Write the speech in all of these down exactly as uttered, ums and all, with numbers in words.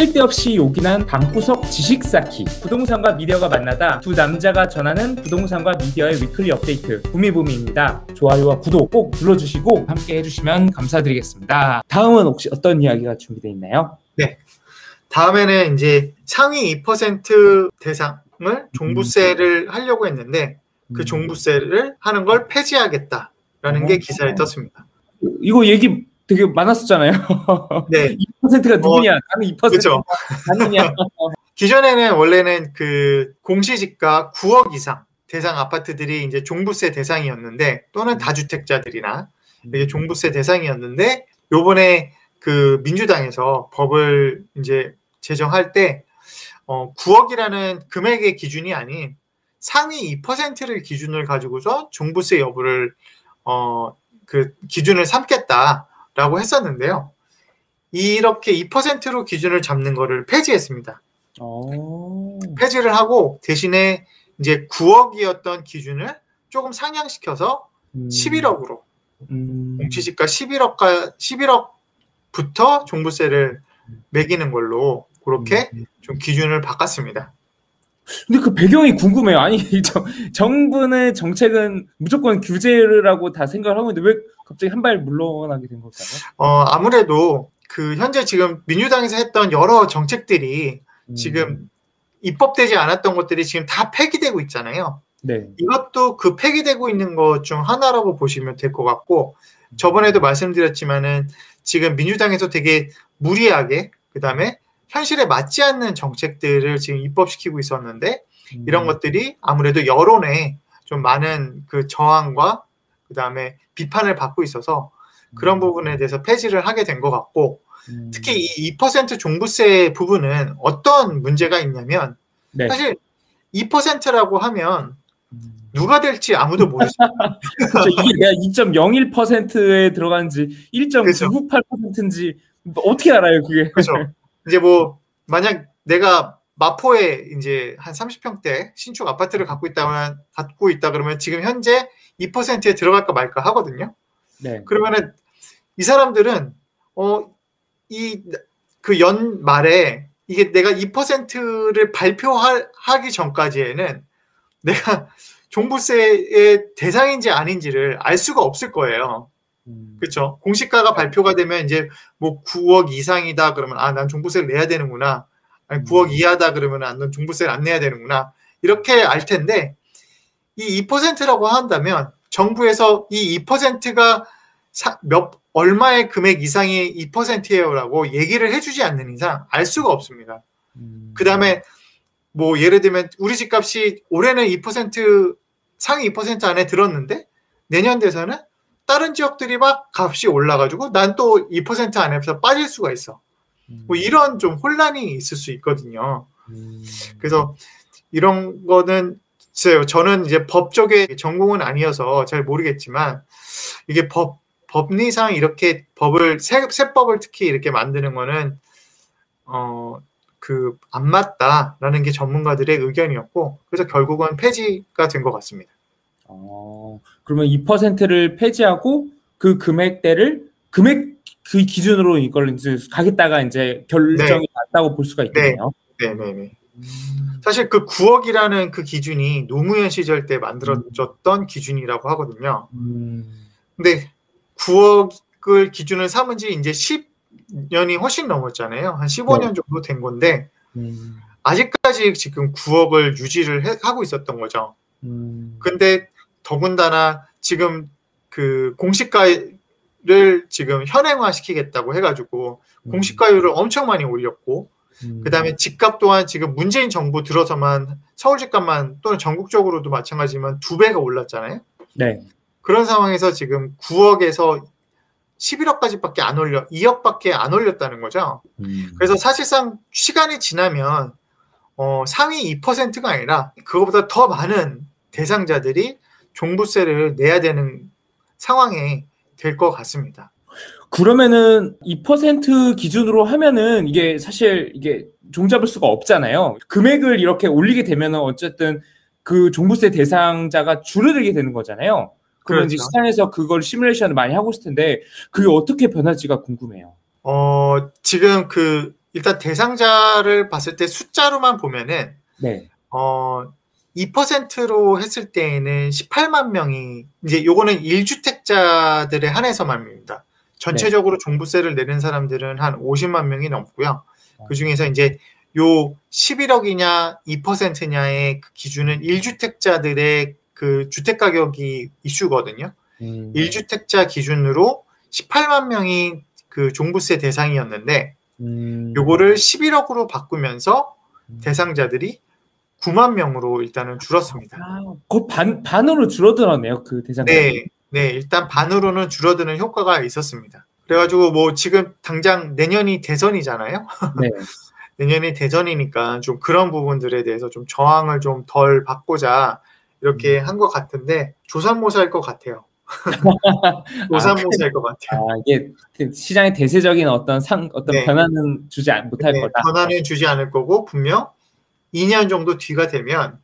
쓸데없이 요긴한 방구석 지식 쌓기, 부동산과 미디어가 만나다 두 남자가 전하는 부동산과 미디어의 위클리 업데이트 부미부미입니다. 좋아요와 구독 꼭 눌러주시고 함께 해주시면 감사드리겠습니다. 다음은 혹시 어떤 이야기가 준비되어 있나요? 네, 다음에는 이제 상위 이 퍼센트 대상을 종부세를 음. 하려고 했는데 그 종부세를 하는 걸 폐지하겠다라는 음. 게 기사에 떴습니다. 이거 얘기 되게 많았었잖아요. 네. 이 퍼센트가 누구냐? 어, 나는 이 퍼센트. 그렇죠. 나는냐? 기존에는 원래는 그 공시지가 구억 이상 대상 아파트들이 이제 종부세 대상이었는데, 또는 다주택자들이나 이게 종부세 대상이었는데, 요번에 그 민주당에서 법을 이제 제정할 때 어, 구억이라는 금액의 기준이 아닌 상위 이 퍼센트를 기준을 가지고서 종부세 여부를 어, 그 기준을 삼겠다. 라고 했었는데요. 이렇게 이 퍼센트로 기준을 잡는 거를 폐지했습니다. 오. 폐지를 하고 대신에 이제 구억이었던 기준을 조금 상향시켜서 음. 십일억으로 음. 공시지가 십일억가 십일억부터 종부세를 매기는 걸로 그렇게 음. 좀 기준을 바꿨습니다. 근데 그 배경이 궁금해요. 아니 저, 정부의 정책은 무조건 규제를 하고 다 생각을 하고 있는데 왜 갑자기 한 발 물러나게 된 걸까요? 어, 아무래도 그 현재 지금 민주당에서 했던 여러 정책들이 음. 지금 입법되지 않았던 것들이 지금 다 폐기되고 있잖아요. 네. 이것도 그 폐기되고 있는 것 중 하나라고 보시면 될 것 같고, 저번에도 말씀드렸지만은 지금 민주당에서 되게 무리하게 그 다음에 현실에 맞지 않는 정책들을 지금 입법시키고 있었는데 음. 이런 것들이 아무래도 여론에 좀 많은 그 저항과 그 다음에 비판을 받고 있어서 그런 음. 부분에 대해서 폐지를 하게 된 것 같고, 음. 특히 이 이 퍼센트 종부세 부분은 어떤 문제가 있냐면 네. 사실 이 퍼센트라고 하면 누가 될지 아무도 모르죠. 그렇죠. 이게 내가 이 점 영일 퍼센트에 들어간지 일 점 구구팔 퍼센트인지 어떻게 알아요 그게? 그렇죠. 이제 뭐 만약 내가 마포에 이제 한 삼십 평대 신축 아파트를 갖고 있다면 갖고 있다 그러면 지금 현재 이 퍼센트에 들어갈까 말까 하거든요. 네. 그러면은 이 사람들은 어 이 그 연말에 이게 내가 이 퍼센트를 발표하기 전까지에는 내가 종부세의 대상인지 아닌지를 알 수가 없을 거예요. 그렇죠. 공시가가 발표가 되면 이제 뭐 구억 이상이다 그러면 아, 난 종부세를 내야 되는구나. 아니, 구억 이하다 그러면 아, 난 종부세를 안 내야 되는구나. 이렇게 알 텐데 이 이 퍼센트라고 한다면 정부에서 이 이 퍼센트가 사, 몇 얼마의 금액 이상이 이 퍼센트예요라고 얘기를 해주지 않는 이상 알 수가 없습니다. 음. 그 다음에 뭐 예를 들면 우리 집값이 올해는 이 퍼센트 상위 이 퍼센트 안에 들었는데 내년 돼서는 다른 지역들이 막 값이 올라가지고 난 또 이 퍼센트 안에서 빠질 수가 있어. 뭐 이런 좀 혼란이 있을 수 있거든요. 그래서 이런 거는 글쎄요, 저는 이제 법 쪽에 전공은 아니어서 잘 모르겠지만 이게 법 법리상 이렇게 법을 새, 새법을 특히 이렇게 만드는 거는 어, 그 안 맞다라는 게 전문가들의 의견이었고, 그래서 결국은 폐지가 된 것 같습니다. 어, 그러면 이 퍼센트를 폐지하고 그 금액대를 금액 그 기준으로 이걸 이제 가겠다가 이제 결정이 났다고 네. 볼 수가 있겠네요. 네, 네, 네. 사실 그 구억이라는 그 기준이 노무현 시절 때 만들어졌던 음. 기준이라고 하거든요. 음. 근데 구억을 기준을 삼은 지 이제 십 년이 훨씬 넘었잖아요. 한 십오 년 네. 정도 된 건데 음. 아직까지 지금 구억을 유지를 해, 하고 있었던 거죠. 음. 근데 더군다나 지금 그 공시가를 지금 현행화시키겠다고 해가지고 음. 공시가율을 엄청 많이 올렸고 음. 그 다음에 집값 또한 지금 문재인 정부 들어서만 서울 집값만 또는 전국적으로도 마찬가지지만 두 배가 올랐잖아요. 네. 그런 상황에서 지금 구억에서 십일억까지밖에 안 올려 이억밖에 안 올렸다는 거죠. 음. 그래서 사실상 시간이 지나면 어, 상위 이 퍼센트가 아니라 그거보다 더 많은 대상자들이 종부세를 내야 되는 상황이 될 것 같습니다. 그러면은 이 퍼센트 기준으로 하면은 이게 사실 이게 종잡을 수가 없잖아요. 금액을 이렇게 올리게 되면은 어쨌든 그 종부세 대상자가 줄어들게 되는 거잖아요. 그러면 그렇죠. 이제 시장에서 그걸 시뮬레이션을 많이 하고 있을 텐데 그게 어떻게 변할지가 궁금해요. 어, 지금 그 일단 대상자를 봤을 때 숫자로만 보면은 네. 어, 이 퍼센트로 했을 때에는 십팔만 명이 이제 요거는 일 주택자들에 한해서만입니다. 전체적으로 네. 종부세를 내는 사람들은 한 오십만 명이 넘고요. 그 중에서 이제 요 십일억이냐 이 퍼센트냐의 그 기준은 일 주택자들의 그 주택 가격이 이슈거든요. 음. 일 주택자 기준으로 십팔만 명이 그 종부세 대상이었는데 음. 요거를 십일억으로 바꾸면서 대상자들이 구만 명으로 일단은 줄었습니다. 아, 곧 반, 반으로 줄어들었네요. 그 대상자. 네, 네, 일단 반으로는 줄어드는 효과가 있었습니다. 그래가지고 뭐 지금 당장 내년이 대선이잖아요. 네. 내년이 대선이니까 좀 그런 부분들에 대해서 좀 저항을 좀 덜 받고자 이렇게 한 것 같은데 조삼모사일 것 같아요. 조삼모사일 것 같아요. 아, 이게 시장의 대세적인 어떤 상 어떤 네. 변화는 주지 못할 네, 거다. 변화는 주지 않을 거고 분명 이 년 정도 뒤가 되면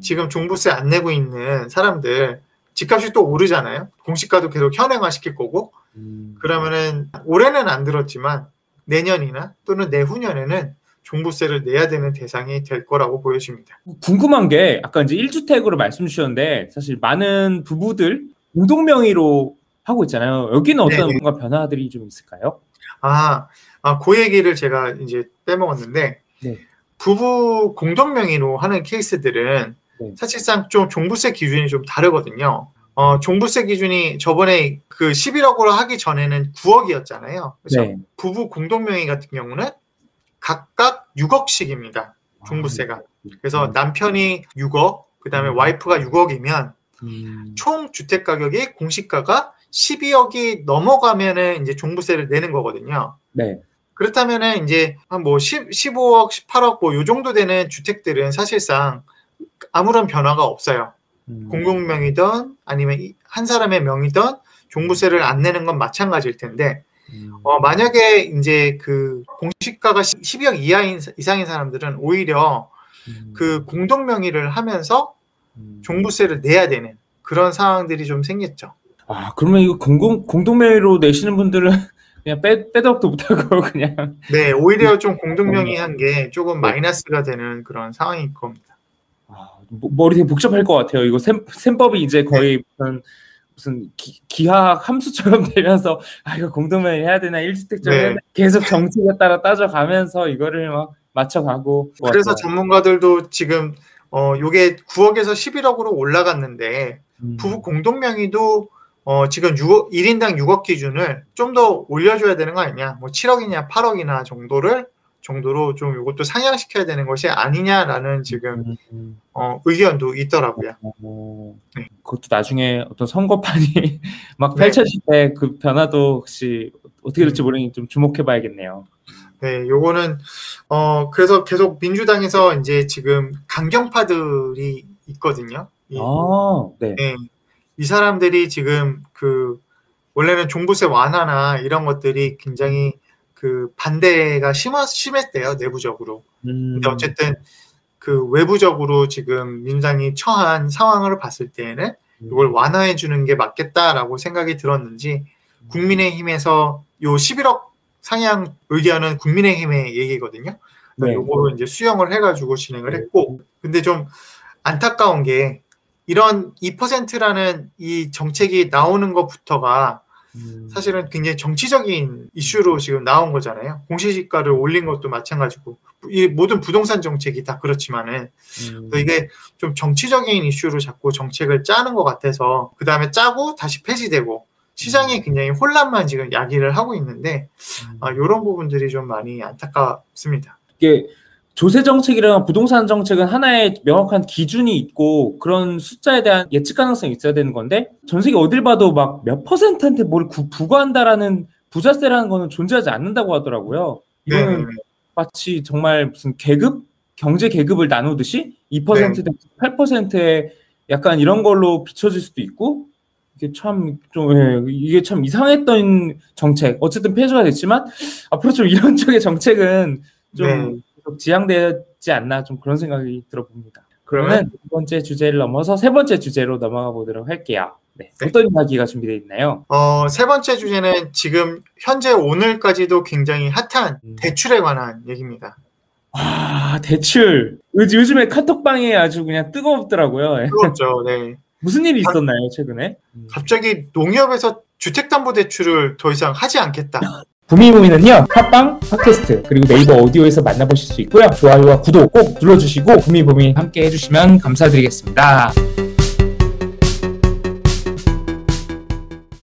지금 종부세 안 내고 있는 사람들 집값이 또 오르잖아요. 공시가도 계속 현행화 시킬 거고 음. 그러면은 올해는 안 들었지만 내년이나 또는 내후년에는 종부세를 내야 되는 대상이 될 거라고 보여집니다. 궁금한 게 아까 이제 일 주택으로 말씀 주셨는데 사실 많은 부부들 공동 명의로 하고 있잖아요. 여기는 어떤 네네. 뭔가 변화들이 좀 있을까요? 아, 아, 그 얘기를 제가 이제 빼먹었는데 네. 부부 공동 명의로 하는 케이스들은 네. 사실상 좀 종부세 기준이 좀 다르거든요. 어, 종부세 기준이 저번에 그 십일억으로 하기 전에는 구억이었잖아요. 그래서 네. 부부 공동명의 같은 경우는 각각 육억씩입니다. 종부세가. 아, 네. 그래서 네. 남편이 육억, 그 다음에 음. 와이프가 육억이면 음. 총 주택가격이 공시가가 십이억이 넘어가면은 이제 종부세를 내는 거거든요. 네. 그렇다면은 이제 한 뭐 십오억, 십팔억 뭐 요 정도 되는 주택들은 사실상 아무런 변화가 없어요. 음. 공공명의든 아니면 한 사람의 명의든 종부세를 안 내는 건 마찬가지일 텐데 음. 어, 만약에 이제 그 공시가가 십이억 이하인 이상인 사람들은 오히려 음. 그 공동명의를 하면서 음. 종부세를 내야 되는 그런 상황들이 좀 생겼죠. 아 그러면 이거 공공 공동명의로 내시는 분들은 그냥 빼 빼덕도 못하고 그냥 네 오히려 좀 공동명의한 게 조금 마이너스가 되는 그런 상황일 겁니다. 머리 되게 복잡할 것 같아요. 이거 셈, 셈법이 이제 거의 네. 무슨, 무슨 기, 기하학 함수처럼 되면서 아 이거 공동명의 해야 되나 일주택자로 네. 해야 되나 계속 정책에 따라 따져가면서 이거를 막 맞춰가고 그래서 같아요. 전문가들도 지금 어 요게 구억에서 십일억으로 올라갔는데 음. 부부 공동명의도 어 지금 육억, 일 인당 육억 기준을 좀 더 올려줘야 되는 거 아니냐 뭐 칠억이냐 팔억이나 정도를 정도로 좀 이것도 상향시켜야 되는 것이 아니냐라는 지금 음. 어, 의견도 있더라고요. 어, 네. 그것도 나중에 어떤 선거판이 막 펼쳐질 때 그 변화도 혹시 어떻게 될지 모르니 좀 주목해봐야겠네요. 네, 요거는 어 그래서 계속 민주당에서 이제 지금 강경파들이 있거든요. 이, 아, 네. 네. 이 사람들이 지금 그 원래는 종부세 완화나 이런 것들이 굉장히 그 반대가 심하, 심했대요 내부적으로. 음. 근데 어쨌든 그 외부적으로 지금 민주당이 처한 상황을 봤을 때에는 음. 이걸 완화해 주는 게 맞겠다라고 생각이 들었는지 음. 국민의힘에서 요 십일억 상향 의견은 국민의힘의 얘기거든요. 네. 요거로 이제 수용을 해가지고 진행을 네. 했고, 근데 좀 안타까운 게 이런 이 퍼센트라는 이 정책이 나오는 것부터가 사실은 굉장히 정치적인 이슈로 지금 나온 거잖아요. 공시지가를 올린 것도 마찬가지고 이 모든 부동산 정책이 다 그렇지만은 음. 이게 좀 정치적인 이슈로 자꾸 정책을 짜는 것 같아서 그 다음에 짜고 다시 폐지되고 시장이 굉장히 혼란만 지금 야기를 하고 있는데 음. 아, 이런 부분들이 좀 많이 안타깝습니다. 이게 조세 정책이랑 부동산 정책은 하나의 명확한 기준이 있고 그런 숫자에 대한 예측 가능성이 있어야 되는 건데 전 세계 어딜 봐도 막 몇 퍼센트한테 뭘 구, 부과한다라는 부자세라는 거는 존재하지 않는다고 하더라고요. 이거는 네네. 마치 정말 무슨 계급? 경제 계급을 나누듯이 이 퍼센트 대 팔 퍼센트에 약간 이런 걸로 비춰질 수도 있고 이게 참 좀 예, 이게 참 이상했던 정책. 어쨌든 폐지가 됐지만 앞으로 좀 이런 쪽의 정책은 좀 네. 지향되지 않나 좀 그런 생각이 들어봅니다. 그러면 두 번째 주제를 넘어서 세 번째 주제로 넘어가 보도록 할게요. 네. 네. 어떤 이야기가 준비되어 있나요? 어, 세 번째 주제는 지금 현재 오늘까지도 굉장히 핫한 음. 대출에 관한 얘기입니다. 아, 대출. 요즘에 카톡방에 아주 그냥 뜨거웠더라고요. 뜨겁죠, 네. 무슨 일이 있었나요, 최근에? 갑자기 농협에서 주택담보대출을 더 이상 하지 않겠다. 부미부미는요, 팟빵, 팟캐스트, 그리고 네이버 오디오에서 만나보실 수 있고요. 좋아요와 구독 꼭 눌러주시고 부미부미 함께 해주시면 감사드리겠습니다.